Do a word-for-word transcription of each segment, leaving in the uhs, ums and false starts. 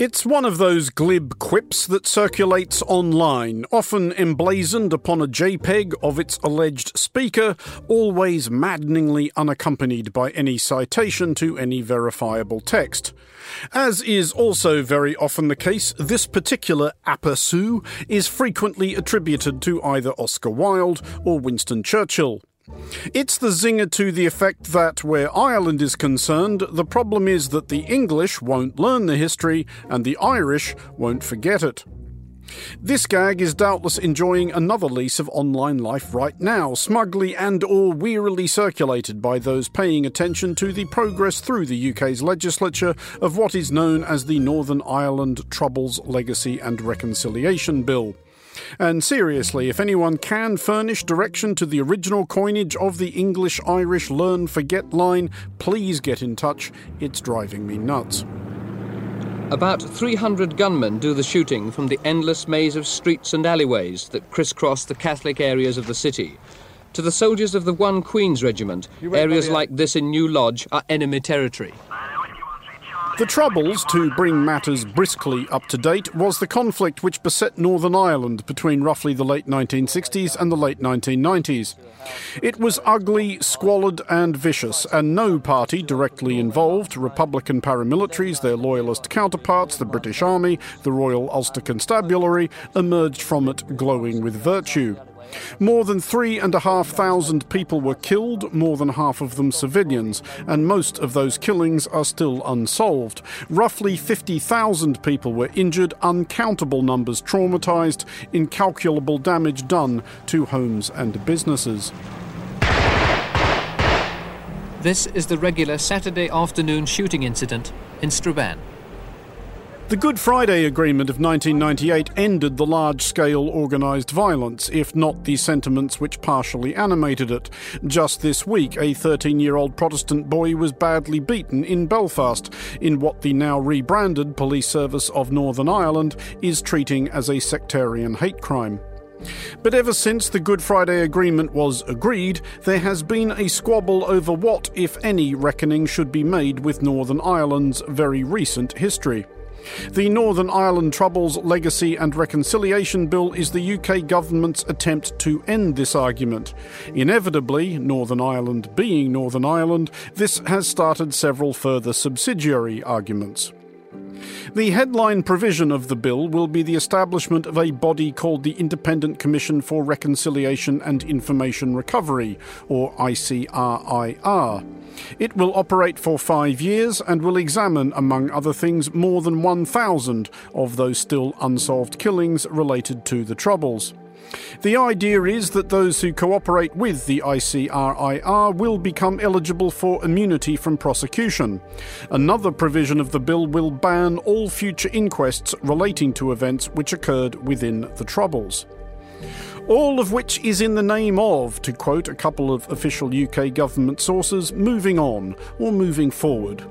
It's one of those glib quips that circulates online, often emblazoned upon a JPEG of its alleged speaker, always maddeningly unaccompanied by any citation to any verifiable text. As is also very often the case, this particular aperçu is frequently attributed to either Oscar Wilde or Winston Churchill. It's the zinger to the effect that, where Ireland is concerned, the problem is that the English won't learn the history and the Irish won't forget it. This gag is doubtless enjoying another lease of online life right now, smugly and or wearily circulated by those paying attention to the progress through the U K's legislature of what is known as the Northern Ireland Troubles, Legacy and Reconciliation Bill. And seriously, if anyone can furnish direction to the original coinage of the English-Irish learn-forget line, please get in touch. It's driving me nuts. About three hundred gunmen do the shooting from the endless maze of streets and alleyways that crisscross the Catholic areas of the city. To the soldiers of the One Queen's Regiment, areas like this in New Lodge are enemy territory. The Troubles, to bring matters briskly up to date, was the conflict which beset Northern Ireland between roughly the late nineteen sixties and the late nineteen nineties. It was ugly, squalid and vicious, and no party directly involved, Republican paramilitaries, their loyalist counterparts, the British Army, the Royal Ulster Constabulary, emerged from it glowing with virtue. More than three and a half thousand people were killed, more than half of them civilians, and most of those killings are still unsolved. Roughly fifty thousand people were injured, uncountable numbers traumatised, incalculable damage done to homes and businesses. This is the regular Saturday afternoon shooting incident in Strabane. The Good Friday Agreement of nineteen ninety-eight ended the large-scale organised violence, if not the sentiments which partially animated it. Just this week, a thirteen-year-old Protestant boy was badly beaten in Belfast, in what the now rebranded Police Service of Northern Ireland is treating as a sectarian hate crime. But ever since the Good Friday Agreement was agreed, there has been a squabble over what, if any, reckoning should be made with Northern Ireland's very recent history. The Northern Ireland Troubles, Legacy and Reconciliation Bill is the U K government's attempt to end this argument. Inevitably, Northern Ireland being Northern Ireland, this has started several further subsidiary arguments. The headline provision of the bill will be the establishment of a body called the Independent Commission for Reconciliation and Information Recovery, or I C R I R. It will operate for five years and will examine, among other things, more than one thousand of those still unsolved killings related to the Troubles. The idea is that those who cooperate with the I C R I R will become eligible for immunity from prosecution. Another provision of the bill will ban all future inquests relating to events which occurred within the Troubles. All of which is in the name of, to quote a couple of official U K government sources, moving on or moving forward.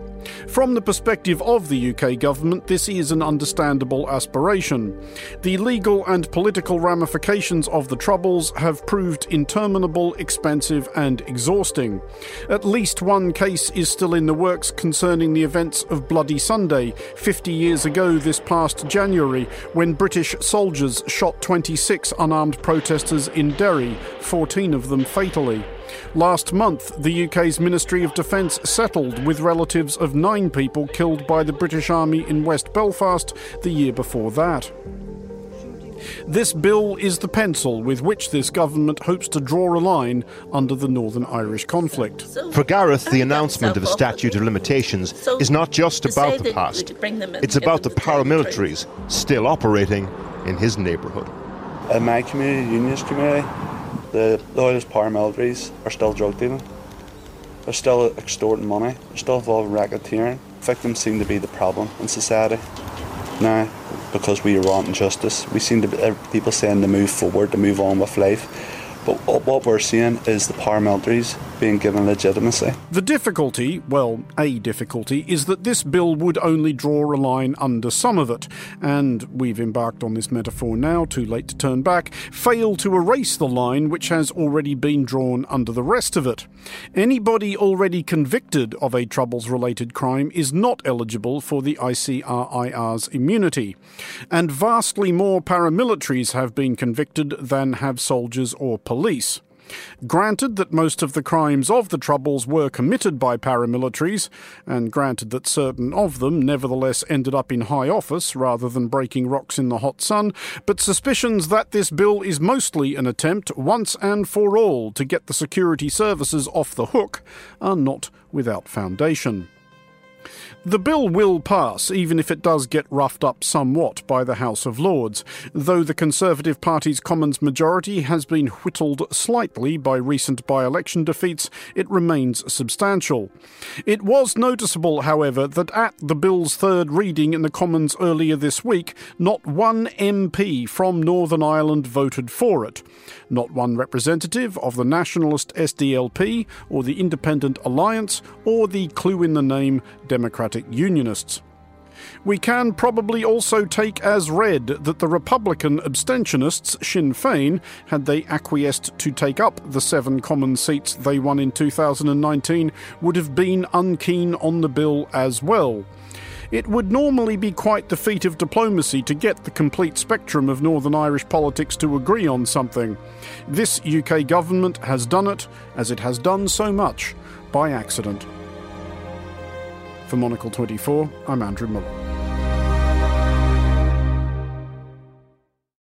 From the perspective of the U K government, this is an understandable aspiration. The legal and political ramifications of the Troubles have proved interminable, expensive and exhausting. At least one case is still in the works concerning the events of Bloody Sunday, fifty years ago this past January, when British soldiers shot twenty-six unarmed protesters in Derry, fourteen of them fatally. Last month, the U K's Ministry of Defence settled with relatives of nine people killed by the British Army in West Belfast the year before that. This bill is the pencil with which this government hopes to draw a line under the Northern Irish conflict. For Gareth, the announcement of a statute of limitations is not just about the past. It's about the paramilitaries still operating in his neighbourhood. In my community, the Unionist community, The loyalist paramilitaries are still drug dealing, they're still extorting money, they're still involved in racketeering. Victims seem to be the problem in society now because we are wanting justice. We seem to be, people saying to move forward, to move on with life, but what we're seeing is the paramilitaries being given legitimacy. The difficulty, well, a difficulty, is that this bill would only draw a line under some of it, and we've embarked on this metaphor now, too late to turn back, fail to erase the line which has already been drawn under the rest of it. Anybody already convicted of a Troubles-related crime is not eligible for the I C R I R's immunity, and vastly more paramilitaries have been convicted than have soldiers or police. Granted that most of the crimes of the Troubles were committed by paramilitaries, and granted that certain of them nevertheless ended up in high office rather than breaking rocks in the hot sun, but suspicions that this bill is mostly an attempt, once and for all, to get the security services off the hook are not without foundation. The bill will pass, even if it does get roughed up somewhat by the House of Lords, though the Conservative Party's Commons majority has been whittled slightly by recent by-election defeats, it remains substantial. It was noticeable, however, that at the bill's third reading in the Commons earlier this week, not one M P from Northern Ireland voted for it. Not one representative of the Nationalist S D L P, or the Independent Alliance, or the clue-in-the-name Democratic Unionists. We can probably also take as read that the Republican abstentionists, Sinn Féin, had they acquiesced to take up the seven common seats they won in two thousand nineteen, would have been unkeen on the bill as well. It would normally be quite the feat of diplomacy to get the complete spectrum of Northern Irish politics to agree on something. This U K government has done it, as it has done so much, by accident. For Monocle twenty-four, I'm Andrew Mullen.